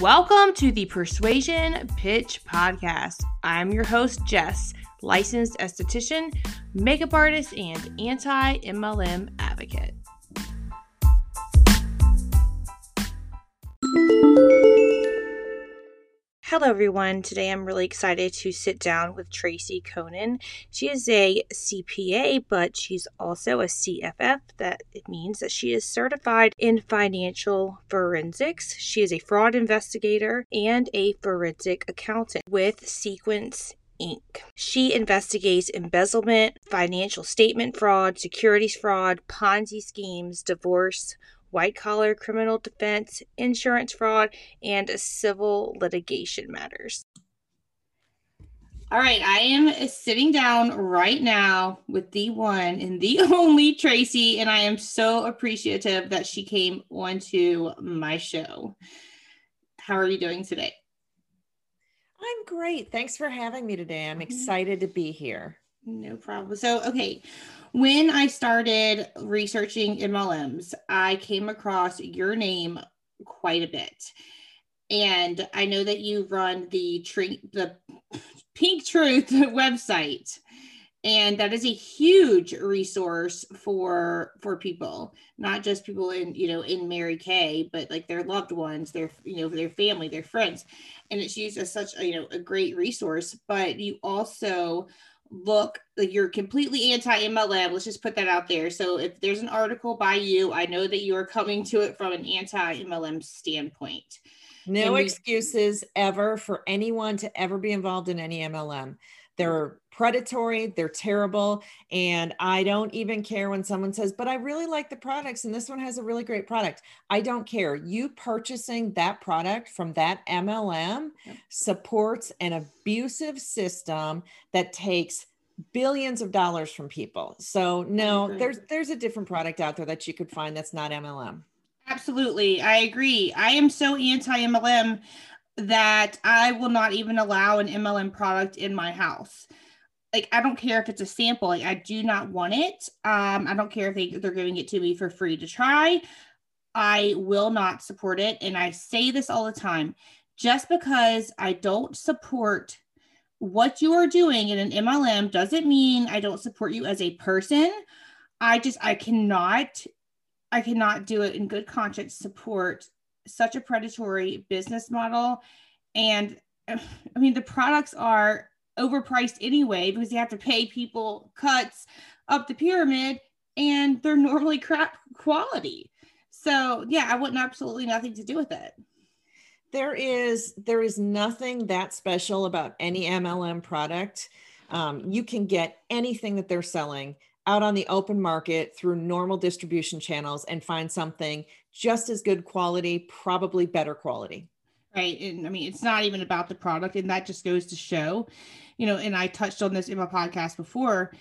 Welcome to the Persuasion Pitch Podcast. I'm your host, Jess, licensed esthetician, makeup artist, and anti-MLM advocate. Hello, everyone. Today, I'm really excited to sit down with Tracy Coenen. She is a CPA, but she's also a CFF. That it means that she is certified in financial forensics. She is a fraud investigator and a forensic accountant with Sequence Inc. She investigates embezzlement, financial statement fraud, securities fraud, Ponzi schemes, divorce, white-collar criminal defense, insurance fraud, and civil litigation matters. All right, I am sitting down right now with the one and the only Tracy, and I am so appreciative that she came onto my show. How are you doing today? I'm great. Thanks for having me today. I'm excited to be here. No problem. So, okay. When I started researching MLMs, I came across your name quite a bit. And I know that you run the Pink Truth website, and that is a huge resource for people, not just people in Mary Kay, but like their loved ones, their family, their friends. And it's used as such a great resource, but you also look, you're completely anti-MLM. Let's just put that out there. So if there's an article by you, I know that you are coming to it from an anti-MLM standpoint. No excuses ever for anyone to ever be involved in any MLM. They're predatory, they're terrible. And I don't even care when someone says, but I really like the products and this one has a really great product. I don't care. You purchasing that product from that MLM supports an abusive system that takes billions of dollars from people. So no, there's a different product out there that you could find that's not MLM. Absolutely. I agree. I am so anti-MLM that I will not even allow an MLM product in my house. Like, I don't care if it's a sample. Like, I do not want it. I don't care if they're giving it to me for free to try. I will not support it. And I say this all the time, just because I don't support what you are doing in an MLM doesn't mean I don't support you as a person. I cannot do it in good conscience, support such a predatory business model. And I mean, the products are overpriced anyway, because you have to pay people cuts up the pyramid and they're normally crap quality. So yeah, I wouldn't absolutely nothing to do with it. There is nothing that special about any MLM product. You can get anything that they're selling out on the open market through normal distribution channels and find something just as good quality, probably better quality. Right. And I mean, it's not even about the product. And that just goes to show, and I touched on this in my podcast before.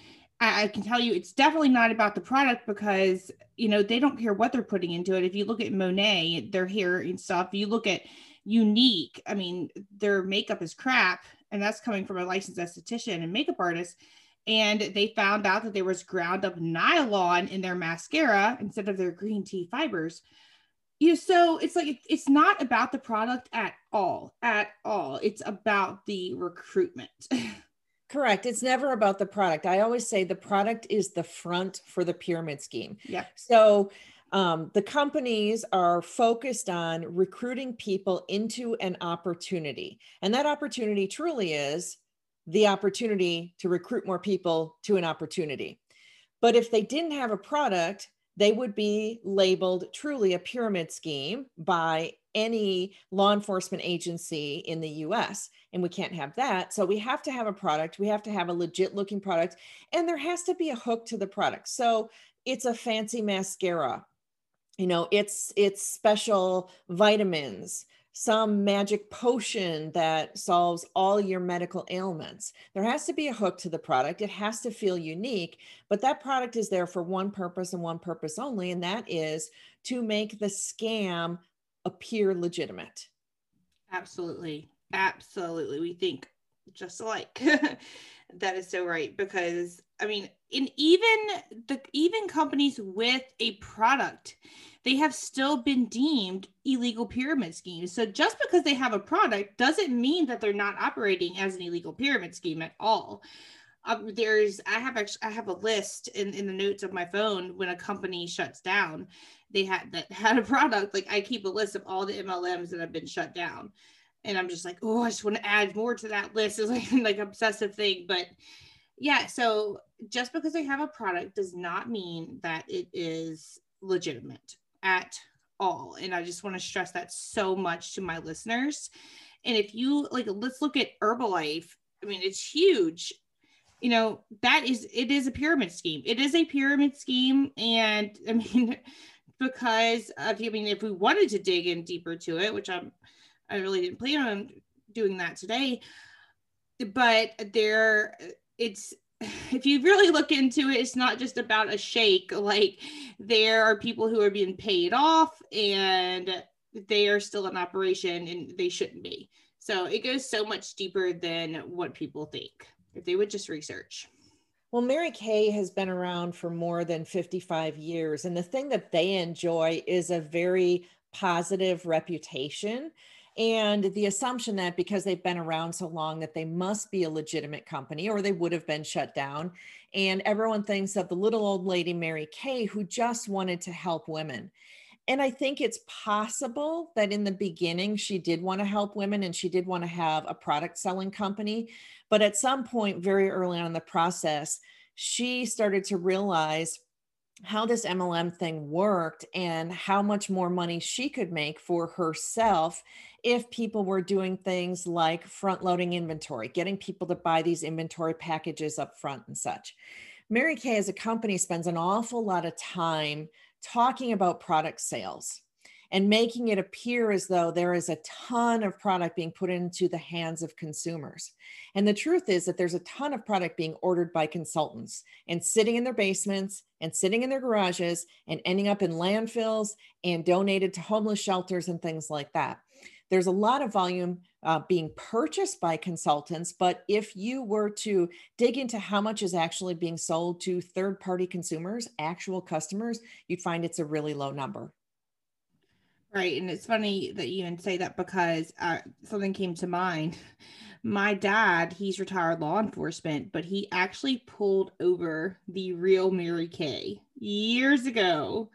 I can tell you it's definitely not about the product because, they don't care what they're putting into it. If you look at Monet, their hair and stuff, you look at Unique, I mean, their makeup is crap. And that's coming from a licensed esthetician and makeup artist. And they found out that there was ground up nylon in their mascara instead of their green tea fibers. So it's like, it's not about the product at all. It's about the recruitment. Correct. It's never about the product. I always say the product is the front for the pyramid scheme. Yeah. So the companies are focused on recruiting people into an opportunity. And that opportunity truly is the opportunity to recruit more people to an opportunity. But if they didn't have a product, they would be labeled truly a pyramid scheme by any law enforcement agency in the US. And we can't have that. So we have to have a product. We have to have a legit looking product. And there has to be a hook to the product. So it's a fancy mascara, it's special vitamins, some magic potion that solves all your medical ailments. There has to be a hook to the product. It has to feel unique, but that product is there for one purpose and one purpose only, and that is to make the scam appear legitimate. Absolutely. Absolutely. We think just alike. That is so right, because I mean, even companies with a product, they have still been deemed illegal pyramid schemes. So just because they have a product doesn't mean that they're not operating as an illegal pyramid scheme at all. I have a list in the notes of my phone when a company shuts down, that had a product. Like, I keep a list of all the MLMs that have been shut down, and I'm just like, oh, I just want to add more to that list. It's like obsessive thing. But yeah, so just because they have a product does not mean that it is legitimate at all. And I just want to stress that so much to my listeners. And if you like, let's look at Herbalife. I mean, it's huge. You know, it is a pyramid scheme. It is a pyramid scheme. And I mean, if we wanted to dig in deeper to it, which I really didn't plan on doing that today, but if you really look into it, it's not just about a shake. Like, there are people who are being paid off and they are still in operation and they shouldn't be. So it goes so much deeper than what people think, if they would just research. Well, Mary Kay has been around for more than 55 years. And the thing that they enjoy is a very positive reputation, and the assumption that because they've been around so long that they must be a legitimate company or they would have been shut down. And everyone thinks of the little old lady, Mary Kay, who just wanted to help women. And I think it's possible that in the beginning, she did want to help women and she did want to have a product selling company. But at some point very early on in the process, she started to realize how this MLM thing worked and how much more money she could make for herself if people were doing things like front loading inventory, getting people to buy these inventory packages up front and such. Mary Kay as a company spends an awful lot of time talking about product sales and making it appear as though there is a ton of product being put into the hands of consumers. And the truth is that there's a ton of product being ordered by consultants and sitting in their basements and sitting in their garages and ending up in landfills and donated to homeless shelters and things like that. There's a lot of volume being purchased by consultants, but if you were to dig into how much is actually being sold to third-party consumers, actual customers, you'd find it's a really low number. Right. And it's funny that you even say that, because something came to mind. My dad, he's retired law enforcement, but he actually pulled over the real Mary Kay years ago.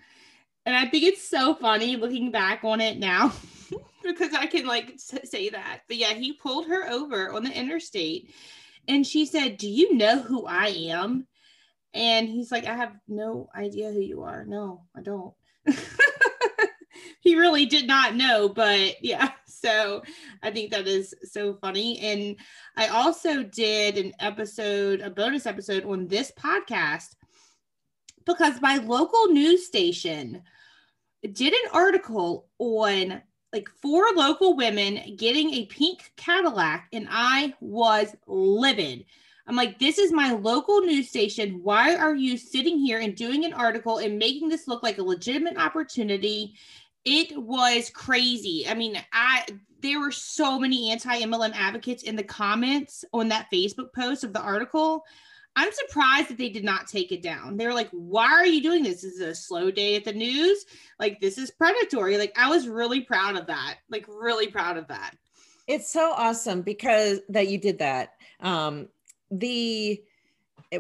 And I think it's so funny looking back on it now, because I can like say that. But yeah, he pulled her over on the interstate and she said, "Do you know who I am?" And he's like, "I have no idea who you are. No, I don't." He really did not know, but yeah. So I think that is so funny. And I also did a bonus episode on this podcast, because my local news station did an article on like 4 local women getting a pink Cadillac, and I was livid. I'm like, this is my local news station. Why are you sitting here and doing an article and making this look like a legitimate opportunity? It was crazy. I mean, there were so many anti-MLM advocates in the comments on that Facebook post of the article. I'm surprised that they did not take it down. They were like, why are you doing this? This is a slow day at the news. Like, this is predatory. Like, I was really proud of that. Like, really proud of that. It's so awesome because that you did that.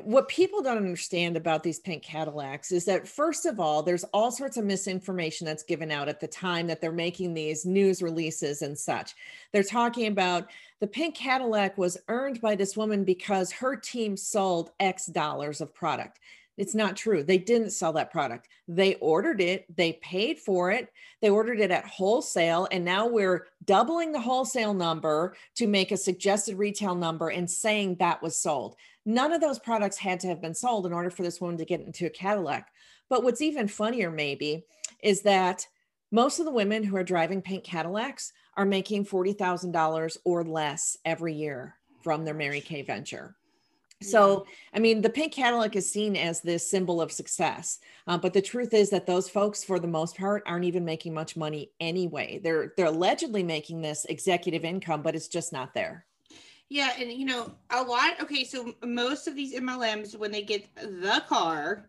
What people don't understand about these pink Cadillacs is that, first of all, there's all sorts of misinformation that's given out at the time that they're making these news releases and such. They're talking about the pink Cadillac was earned by this woman because her team sold X dollars of product. It's not true. They didn't sell that product. They ordered it. They paid for it. They ordered it at wholesale. And now we're doubling the wholesale number to make a suggested retail number and saying that was sold. None of those products had to have been sold in order for this woman to get into a Cadillac. But what's even funnier maybe is that most of the women who are driving pink Cadillacs are making $40,000 or less every year from their Mary Kay venture. So, I mean, the pink Cadillac is seen as this symbol of success, but the truth is that those folks, for the most part, aren't even making much money anyway. They're allegedly making this executive income, but it's just not there. Yeah, and you know, a lot. Okay, so most of these MLMs, when they get the car,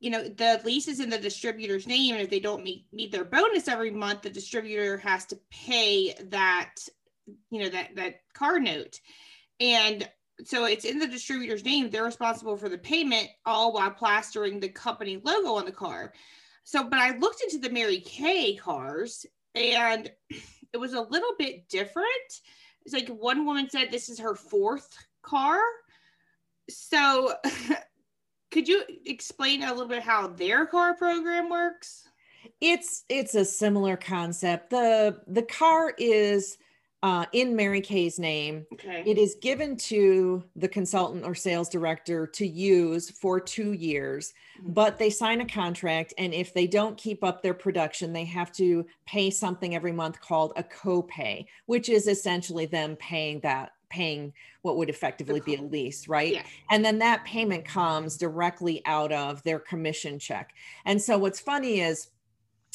you know, the lease is in the distributor's name, and if they don't meet their bonus every month, the distributor has to pay that, you know, that car note. And so it's in the distributor's name. They're responsible for the payment, all while plastering the company logo on the car. So, but I looked into the Mary Kay cars, and it was a little bit different. It's like one woman said this is her fourth car. So could you explain a little bit how their car program works? It's a similar concept. The car is in Mary Kay's name. Okay. It is given to the consultant or sales director to use for 2 years, but they sign a contract. And if they don't keep up their production, they have to pay something every month called a copay, which is essentially them paying what would effectively be a lease, right? Yeah. And then that payment comes directly out of their commission check. And so what's funny is,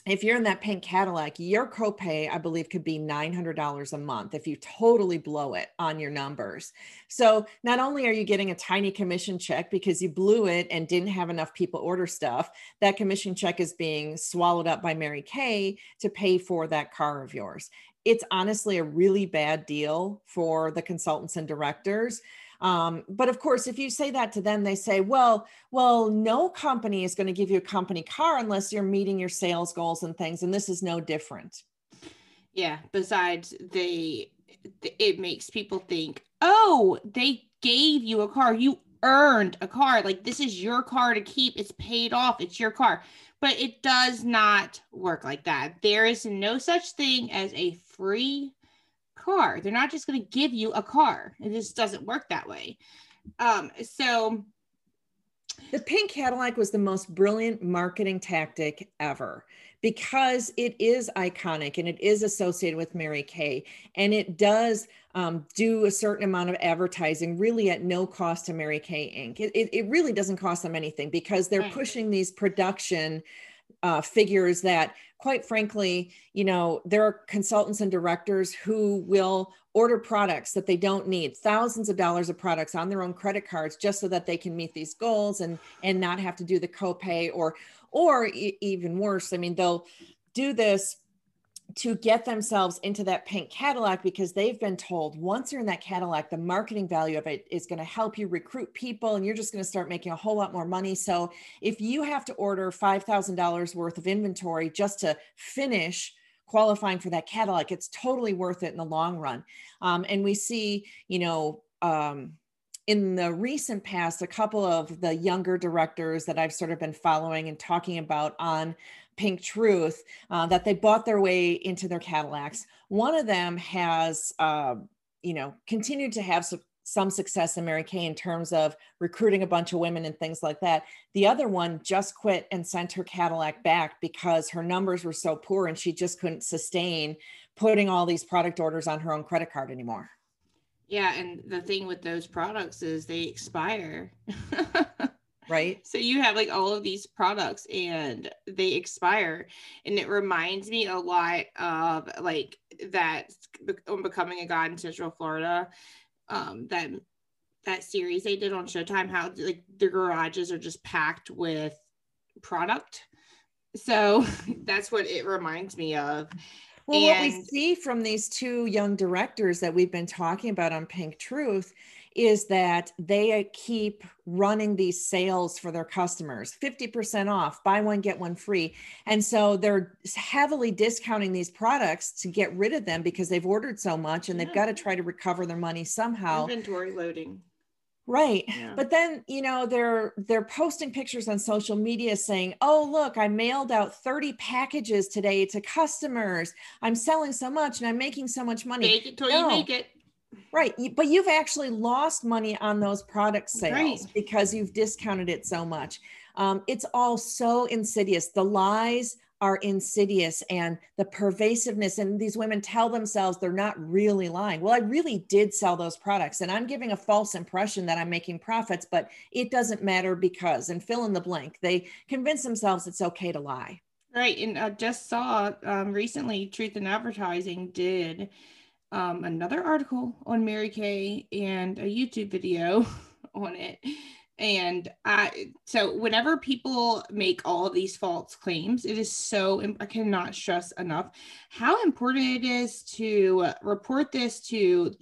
if you're in that pink Cadillac, your copay, I believe, could be $900 a month if you totally blow it on your numbers. So not only are you getting a tiny commission check because you blew it and didn't have enough people order stuff, that commission check is being swallowed up by Mary Kay to pay for that car of yours. It's honestly a really bad deal for the consultants and directors. But of course, if you say that to them, they say, well, no company is going to give you a company car unless you're meeting your sales goals and things. And this is no different. Yeah. Besides, it makes people think, oh, they gave you a car. You earned a car. Like, this is your car to keep. It's paid off. It's your car. But it does not work like that. There is no such thing as a free car. They're not just going to give you a car. It just doesn't work that way. So the pink Cadillac was the most brilliant marketing tactic ever, because it is iconic and it is associated with Mary Kay, and it does do a certain amount of advertising really at no cost to Mary Kay Inc. It really doesn't cost them anything, because they're pushing these production figures that, quite frankly, you know, there are consultants and directors who will order products that they don't need, thousands of dollars of products on their own credit cards, just so that they can meet these goals and not have to do the copay, or even worse. I mean, they'll do this to get themselves into that pink Cadillac, because they've been told once you're in that Cadillac, the marketing value of it is going to help you recruit people, and you're just going to start making a whole lot more money. So if you have to order $5,000 worth of inventory just to finish qualifying for that Cadillac, it's totally worth it in the long run. And we see, you know, in the recent past, a couple of the younger directors that I've sort of been following and talking about on Pink Truth, that they bought their way into their Cadillacs. One of them has, you know, continued to have some success in Mary Kay in terms of recruiting a bunch of women and things like that. The other one just quit and sent her Cadillac back because her numbers were so poor and she just couldn't sustain putting all these product orders on her own credit card anymore. Yeah. And the thing with those products is they expire. Right. So you have like all of these products and they expire. And it reminds me a lot of like that on Becoming a God in Central Florida, that series they did on Showtime, how like the garages are just packed with product. So that's what it reminds me of. Well, what we see from these two young directors that we've been talking about on Pink Truth is that they keep running these sales for their customers, 50% off, buy one, get one free. And so they're heavily discounting these products to get rid of them because they've ordered so much and they've got to try to recover their money somehow. Inventory loading. Right. Yeah. But then, you know, they're posting pictures on social media saying, oh, look, I mailed out 30 packages today to customers. I'm selling so much and I'm making so much money. Make it till you make it. Right. But you've actually lost money on those product sales because you've discounted it so much. It's all so insidious. The lies are insidious, and the pervasiveness, and these women tell themselves they're not really lying. Well, I really did sell those products and I'm giving a false impression that I'm making profits, but it doesn't matter because, and fill in the blank, they convince themselves it's okay to lie. Right. And I just saw recently Truth in Advertising did another article on Mary Kay and a YouTube video on it And so whenever people make all of these false claims, it is so, I cannot stress enough how important it is to report this to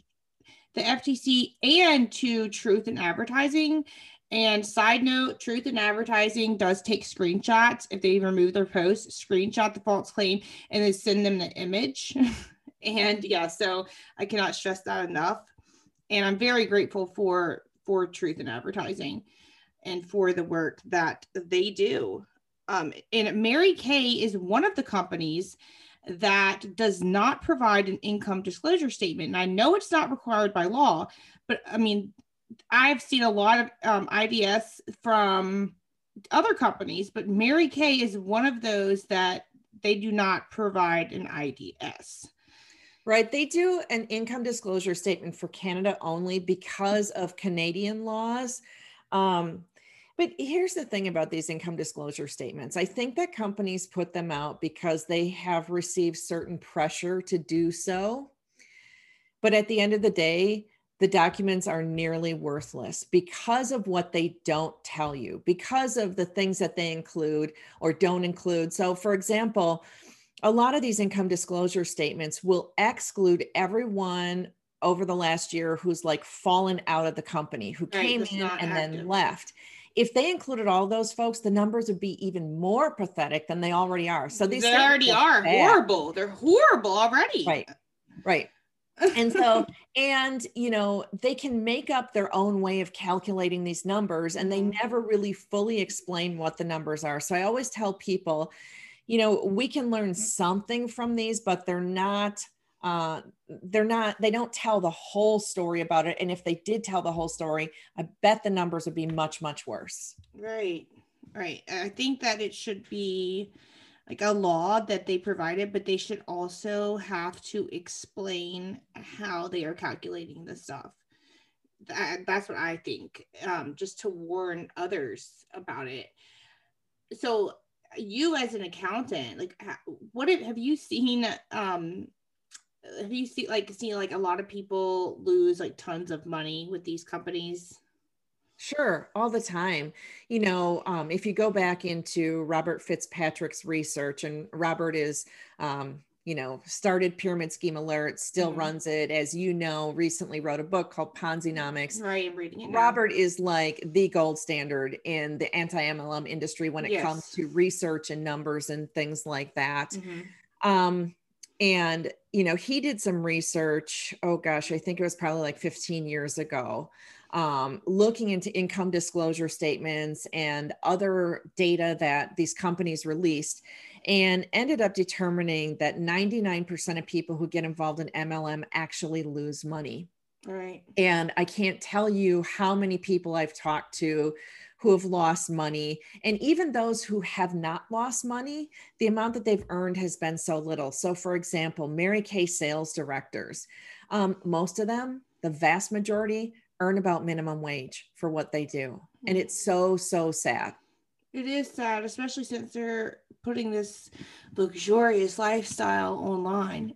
the FTC and to Truth in Advertising. And side note, Truth in Advertising does take screenshots. If they remove their post, screenshot the false claim and then send them the image. And yeah, so I cannot stress that enough. And I'm very grateful for Truth in Advertising and for the work that they do. And Mary Kay is one of the companies that does not provide an income disclosure statement. And I know it's not required by law, but I mean, I've seen a lot of IDS from other companies, but Mary Kay is one of those that they do not provide an IDS. Right. They do an income disclosure statement for Canada only because of Canadian laws. But here's the thing about these income disclosure statements. I think that companies put them out because they have received certain pressure to do so. But at the end of the day, the documents are nearly worthless because of what they don't tell you, because of the things that they include or don't include. So for example, a lot of these income disclosure statements will exclude everyone over the last year who's like fallen out of the company, who came in and then left. If they included all those folks, the numbers would be even more pathetic than they already are. So these they already are horrible. They're horrible already. Right, right. And so, and you know, they can make up their own way of calculating these numbers, and they never really fully explain what the numbers are. So I always tell people, you know, we can learn something from these, but they don't tell the whole story about it. And if they did tell the whole story, I bet the numbers would be much, much worse. Right. Right. I think that it should be like a law that they provided, but they should also have to explain how they are calculating the stuff. That's what I think, just to warn others about it. So you as an accountant, like what have you seen a lot of people lose like tons of money with these companies? Sure. All the time. You know, if you go back into Robert Fitzpatrick's research, and Robert is, you know, started Pyramid Scheme Alert, still runs it, as you know, recently wrote a book called Ponzinomics. Right, I'm reading it now. Robert is like the gold standard in the anti-MLM industry when it comes to research and numbers and things like that. And, you know, he did some research, oh gosh, I think it was probably like 15 years ago, looking into income disclosure statements and other data that these companies released, and ended up determining that 99% of people who get involved in MLM actually lose money. All right. And I can't tell you how many people I've talked to who have lost money. And even those who have not lost money, the amount that they've earned has been so little. So for example, Mary Kay sales directors, most of them, the vast majority, earn about minimum wage for what they do. And it's so, so sad. It is sad, especially since they're putting this luxurious lifestyle online.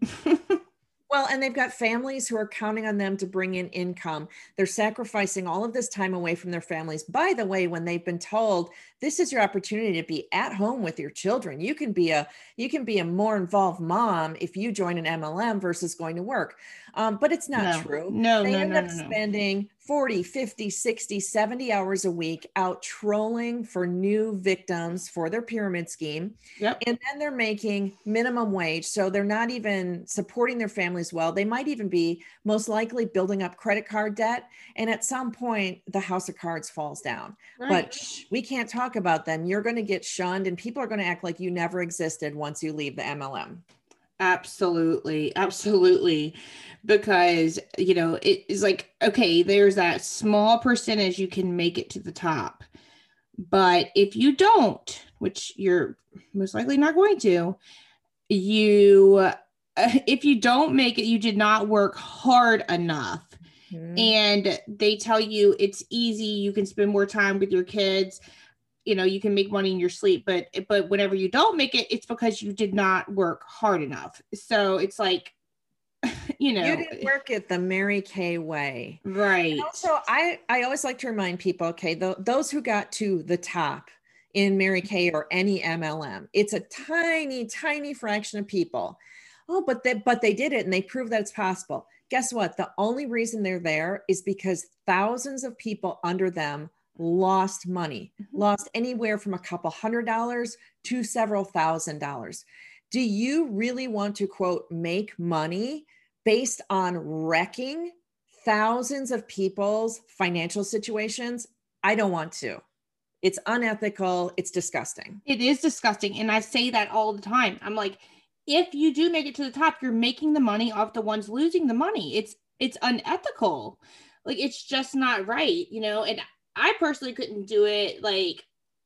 Well, and they've got families who are counting on them to bring in income. They're sacrificing all of this time away from their families. By the way, when they've been told, this is your opportunity to be at home with your children. You can be a more involved mom if you join an MLM versus going to work. But it's not true. They end up spending 40, 50, 60, 70 hours a week out trolling for new victims for their pyramid scheme. Yep. And then they're making minimum wage. So they're not even supporting their families well. They might even be most likely building up credit card debt. And at some point, the house of cards falls down. Right. But we can't talk about them. You're going to get shunned, and people are going to act like you never existed once you leave the MLM. Absolutely. Absolutely. Because, you know, it is like, okay, there's that small percentage you can make it to the top, but if you don't, which you're most likely not going to, if you don't make it, you did not work hard enough. And they tell you it's easy. You can spend more time with your kids. You know, you can make money in your sleep, but whenever you don't make it, it's because you did not work hard enough. So it's like, you know. You didn't work it the Mary Kay way. Right. And also, I always like to remind people, okay, those who got to the top in Mary Kay or any MLM, it's a tiny, tiny fraction of people. Oh, but they did it and they proved that it's possible. Guess what? The only reason they're there is because thousands of people under them lost money, lost anywhere from a couple $100 to several $1,000. Do you really want to, quote, make money based on wrecking thousands of people's financial situations? I don't want to. It's unethical. It's disgusting. It is disgusting. And I say that all the time. I'm like, if you do make it to the top, you're making the money off the ones losing the money. It's unethical. Like, it's just not right, you know? And I personally couldn't do it. Like,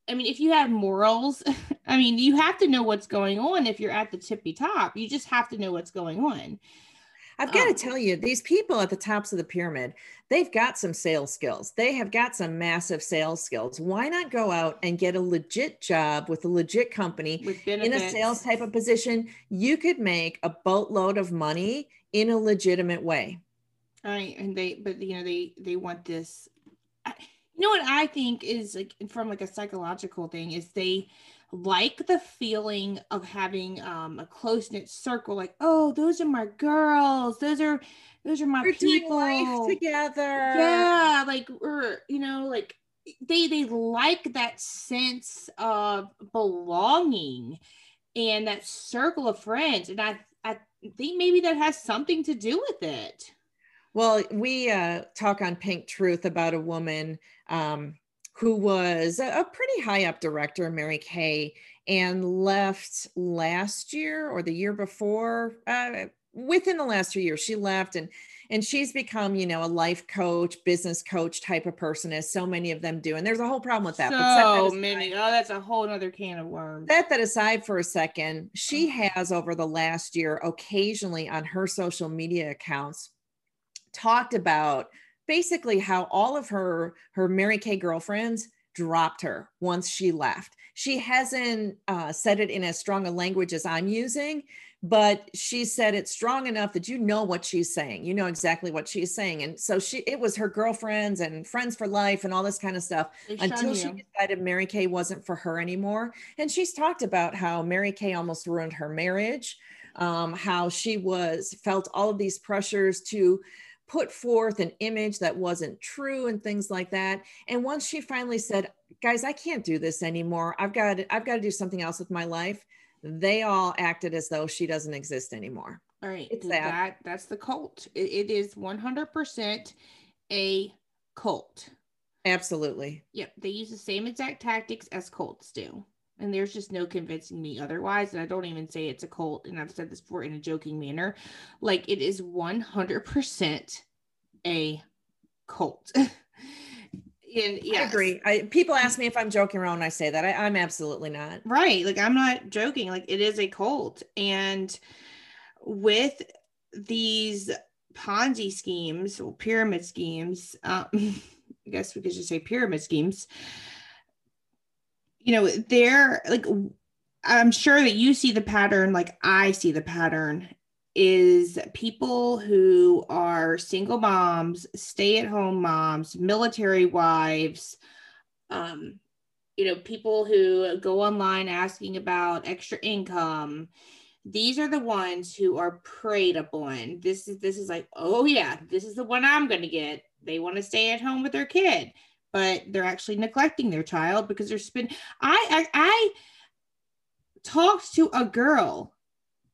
I mean, if you have morals, I mean, you have to know what's going on. If you're at the tippy top, you just have to know what's going on. I've got to tell you, these people at the tops of the pyramid, they've got some sales skills. They have got some massive sales skills. Why not go out and get a legit job with a legit company in a sales type of position? You could make a boatload of money in a legitimate way. But they want this. You know what I think is, like, from like a psychological thing, is they like the feeling of having a close-knit circle, like, oh, those are my girls, those are my we're people doing life together. Yeah, like, we're, you know, like they like that sense of belonging and that circle of friends, and I think maybe that has something to do with it. Well, we talk on Pink Truth about a woman who was a pretty high up director, Mary Kay, and left last year or the year before, within the last 2 years, she left, and she's become, you know, a life coach, business coach type of person, as so many of them do. And there's a whole problem with that. So many. Oh, that's a whole other can of worms. Set that aside for a second. She has, over the last year, occasionally on her social media accounts, talked about basically how all of her Mary Kay girlfriends dropped her once she left. She hasn't said it in as strong a language as I'm using, but she said it strong enough that you know what she's saying. You know exactly what she's saying. And so it was her girlfriends and friends for life and all this kind of stuff until she decided Mary Kay wasn't for her anymore. And she's talked about how Mary Kay almost ruined her marriage, how she felt all of these pressures to put forth an image that wasn't true and things like that. And once she finally said, guys, I can't do this anymore. I've got to do something else with my life. They all acted as though she doesn't exist anymore. All right. It's that's the cult. It is 100% a cult. Absolutely. Yep. They use the same exact tactics as cults do. And there's just no convincing me otherwise. And I don't even say it's a cult. And I've said this before in a joking manner. Like, it is 100% a cult. And yes. I agree. People ask me if I'm joking around when I say that. I'm absolutely not. Right. Like, I'm not joking. Like, it is a cult. And with these Ponzi schemes or pyramid schemes, I guess we could just say pyramid schemes, you know, they're like, I'm sure that you see the pattern, like I see the pattern, is people who are single moms, stay-at-home moms, military wives, you know, people who go online asking about extra income. These are the ones who are preyed upon. This is like, oh yeah, this is the one I'm going to get. They want to stay at home with their kid, but they're actually neglecting their child because they're spending. I talked to a girl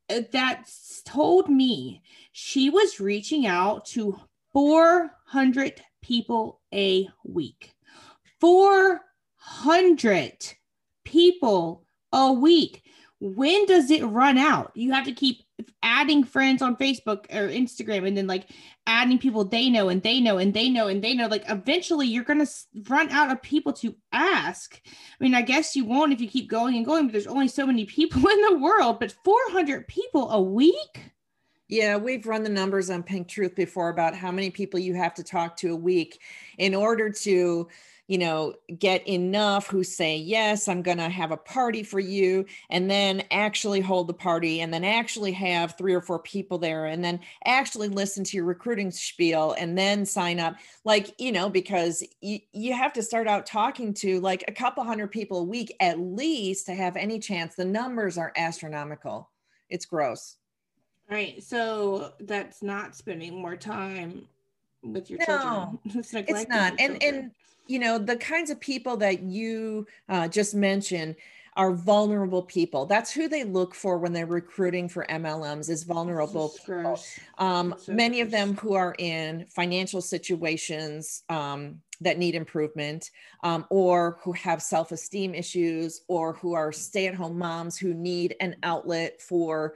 that told me she was reaching out to 400 people a week. 400 people a week. When does it run out? You have to keep adding friends on Facebook or Instagram, and then like adding people they know and they know and they know and they know. Like, eventually you're going to run out of people to ask. I mean, I guess you won't if you keep going and going, but there's only so many people in the world. But 400 people a week? Yeah, we've run the numbers on Pink Truth before about how many people you have to talk to a week in order to you know, get enough who say, yes, I'm going to have a party for you, and then actually hold the party, and then actually have 3 or 4 people there, and then actually listen to your recruiting spiel, and then sign up. Like, you know, because you have to start out talking to like a couple hundred people a week at least to have any chance. The numbers are astronomical. It's gross. All right. So that's not spending more time with your children. It's not. And you know, the kinds of people that you just mentioned are vulnerable people. That's who they look for when they're recruiting for MLMs, is vulnerable people. Many of them who are in financial situations that need improvement, or who have self-esteem issues, or who are stay-at-home moms who need an outlet for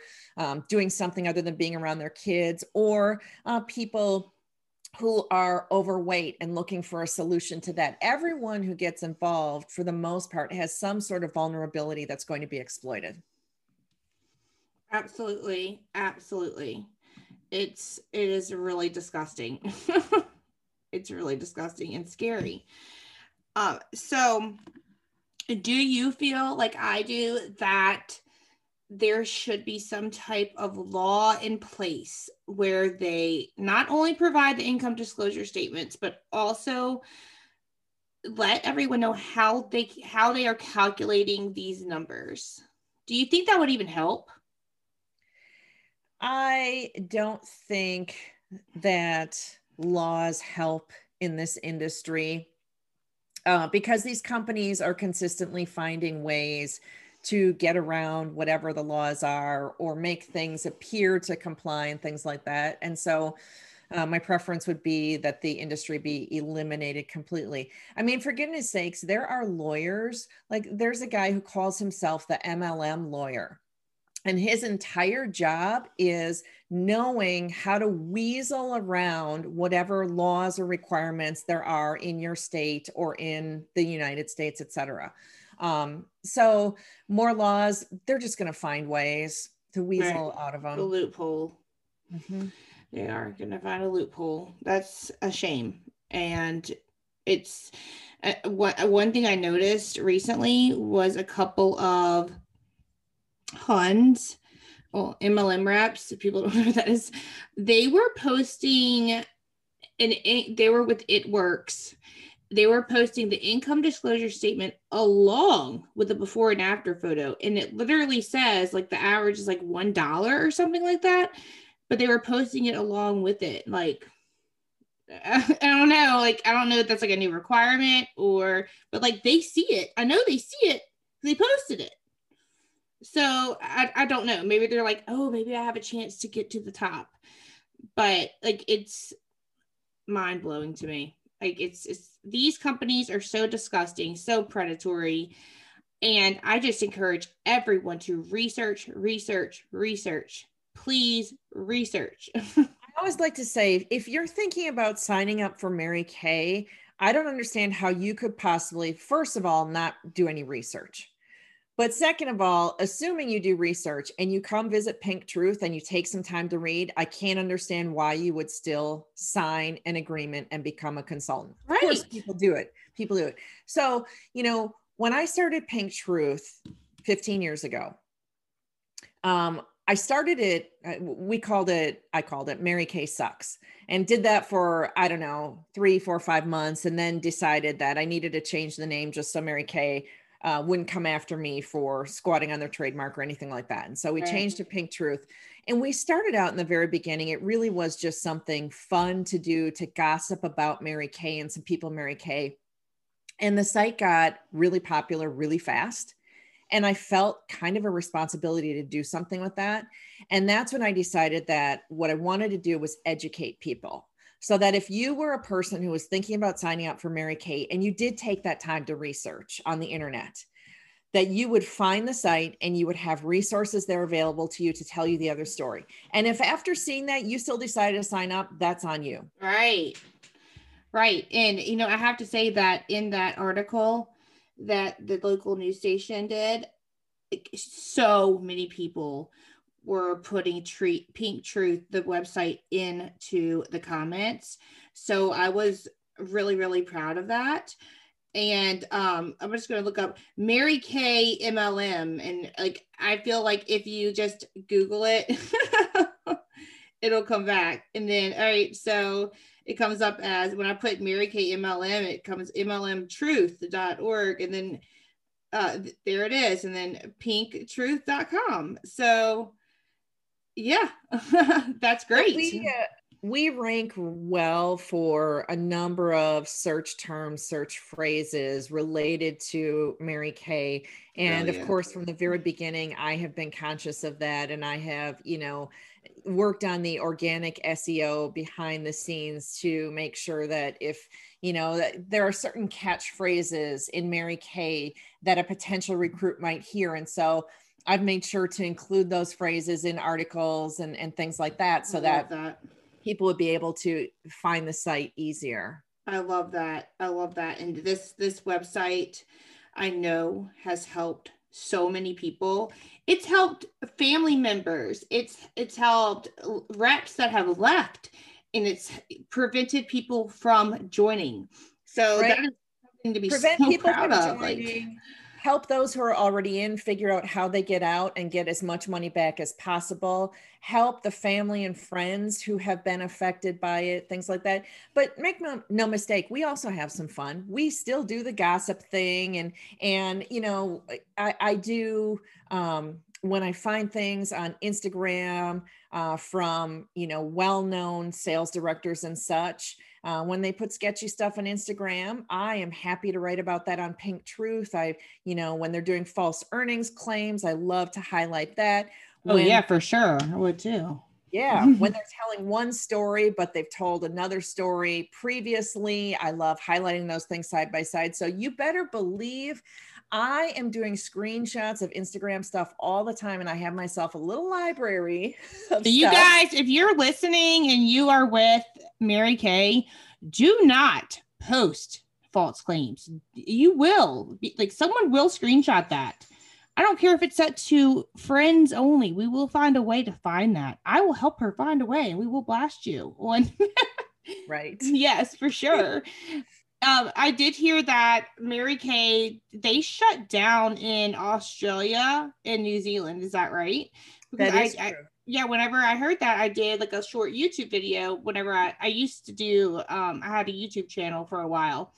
doing something other than being around their kids, or people who are overweight and looking for a solution to that. Everyone who gets involved, for the most part, has some sort of vulnerability that's going to be exploited. Absolutely. Absolutely. It is really disgusting. It's really disgusting and scary. So do you feel like I do that there should be some type of law in place where they not only provide the income disclosure statements, but also let everyone know how they are calculating these numbers? Do you think that would even help? I don't think that laws help in this industry because these companies are consistently finding ways to get around whatever the laws are, or make things appear to comply and things like that. And so my preference would be that the industry be eliminated completely. I mean, for goodness sakes, there are lawyers, like there's a guy who calls himself the MLM lawyer, and his entire job is knowing how to weasel around whatever laws or requirements there are in your state or in the United States, et cetera. So more laws, they're just going to find ways to weasel out of them. The loophole. Mm-hmm. They are going to find a loophole. That's a shame. And it's one thing I noticed recently was a couple of Huns, well, MLM reps, if people don't know what that is, they were posting, and they were with It Works. They were posting the income disclosure statement along with the before and after photo. And it literally says like the average is like $1 or something like that, but they were posting it along with it. Like, I don't know. Like, I don't know if that's like a new requirement or, but like they see it. I know they see it. They posted it. So I don't know. Maybe they're like, oh, maybe I have a chance to get to the top, but like, it's mind blowing to me. Like it's these companies are so disgusting, so predatory. And I just encourage everyone to research, please research. I always like to say, if you're thinking about signing up for Mary Kay, I don't understand how you could possibly, first of all, not do any research. But second of all, assuming you do research and you come visit Pink Truth and you take some time to read, I can't understand why you would still sign an agreement and become a consultant. Right. Of course, people do it. People do it. So, you know, when I started Pink Truth 15 years ago, I started it, I called it Mary Kay Sucks, and did that for, I don't know, 3, 4, 5 months, and then decided that I needed to change the name just so Mary Kay wouldn't come after me for squatting on their trademark or anything like that. And so we changed to Pink Truth. And we started out in the very beginning, it really was just something fun to do, to gossip about Mary Kay and some people Mary Kay. And the site got really popular really fast. And I felt kind of a responsibility to do something with that. And that's when I decided that what I wanted to do was educate people. So that if you were a person who was thinking about signing up for Mary Kay and you did take that time to research on the internet, that you would find the site and you would have resources there available to you to tell you the other story. And if after seeing that, you still decided to sign up, that's on you. Right. Right. And, you know, I have to say that in that article that the local news station did, so many people were putting Pink Truth, the website, into the comments. So I was really, really proud of that. And I'm just going to look up Mary Kay MLM. And like, I feel like if you just Google it, it'll come back. And then, all right, so it comes up as, when I put Mary Kay MLM, it comes MLMtruth.org. And then there it is. And then pinktruth.com. So yeah, that's great. We rank well for a number of search terms, search phrases related to Mary Kay. And of course, from the very beginning, I have been conscious of that. And I have, you know, worked on the organic SEO behind the scenes to make sure that if, you know, that there are certain catchphrases in Mary Kay that a potential recruit might hear. And so I've made sure to include those phrases in articles and things like that, so that people would be able to find the site easier. I love that. I love that. And this website, I know, has helped so many people. It's helped family members. It's helped reps that have left, and it's prevented people from joining. So that is something to be so proud of. Like, help those who are already in figure out how they get out and get as much money back as possible. Help the family and friends who have been affected by it, things like that. But make no mistake, we also have some fun. We still do the gossip thing. And you know, I do, when I find things on Instagram from, you know, well-known sales directors and such, when they put sketchy stuff on Instagram, I am happy to write about that on Pink Truth. You know, when they're doing false earnings claims, I love to highlight that. Yeah, for sure. I would too. Yeah. When they're telling one story, but they've told another story previously, I love highlighting those things side by side. So you better believe I am doing screenshots of Instagram stuff all the time. And I have myself a little library of stuff. You guys, if you're listening and you are with Mary Kay, do not post false claims. You will, like, someone will screenshot that. I don't care if it's set to friends only. We will find a way to find that. I will help her find a way, and we will blast you on. Right. Yes, for sure. I did hear that Mary Kay, they shut down in Australia and New Zealand. Is that right? Because that is true. Yeah, whenever I heard that, I did like a short YouTube video. Whenever I used to do, I had a YouTube channel for a while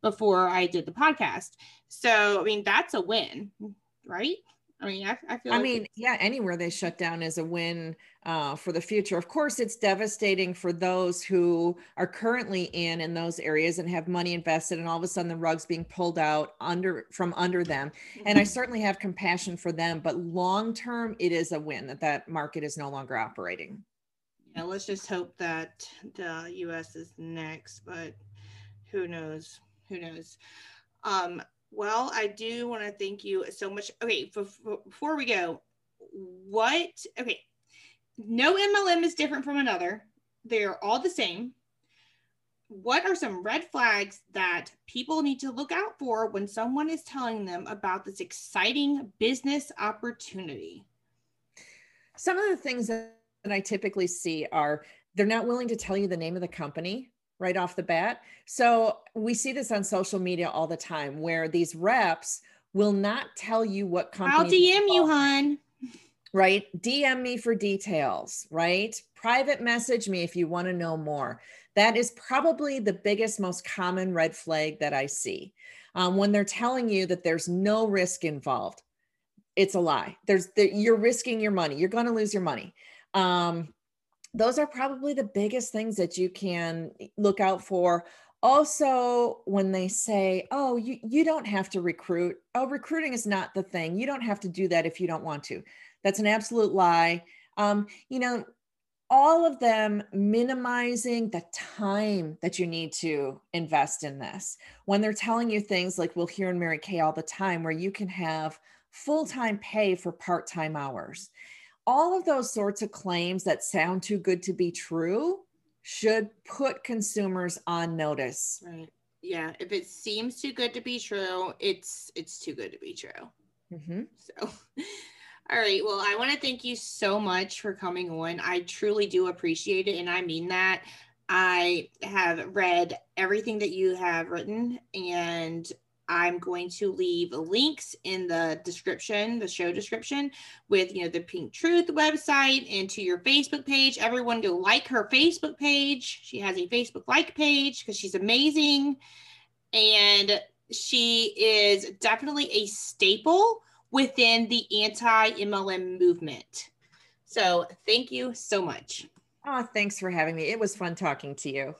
before I did the podcast. So, I mean, that's a win. Right? I mean, I feel like yeah, anywhere they shut down is a win for the future. Of course, it's devastating for those who are currently in those areas and have money invested, and all of a sudden the rug's being pulled out from under them. And I certainly have compassion for them, but long term, it is a win that market is no longer operating. Yeah, let's just hope that the U.S. is next, but who knows? Who knows? Well, I do want to thank you so much. Okay, before we go, no MLM is different from another. They're all the same. What are some red flags that people need to look out for when someone is telling them about this exciting business opportunity? Some of the things that I typically see are they're not willing to tell you the name of the company right off the bat. So we see this on social media all the time, where these reps will not tell you what company. I'll DM you, hon. Right? DM me for details, right? Private message me if you want to know more. That is probably the biggest, most common red flag that I see. When they're telling you that there's no risk involved, it's a lie. You're risking your money. You're going to lose your money. Those are probably the biggest things that you can look out for. Also, when they say, oh, you don't have to recruit. Oh, recruiting is not the thing. You don't have to do that if you don't want to. That's an absolute lie. You know, all of them minimizing the time that you need to invest in this. When they're telling you things like we'll hear in Mary Kay all the time, where you can have full-time pay for part-time hours. All of those sorts of claims that sound too good to be true should put consumers on notice. Right. Yeah. If it seems too good to be true, it's too good to be true. Mm-hmm. So, all right. Well, I want to thank you so much for coming on. I truly do appreciate it. And I mean that. I have read everything that you have written, and I'm going to leave links in the description, the show description, with, you know, the Pink Truth website and to your Facebook page. Everyone go like her Facebook page. She has a Facebook like page because she's amazing. And she is definitely a staple within the anti-MLM movement. So thank you so much. Oh, thanks for having me. It was fun talking to you.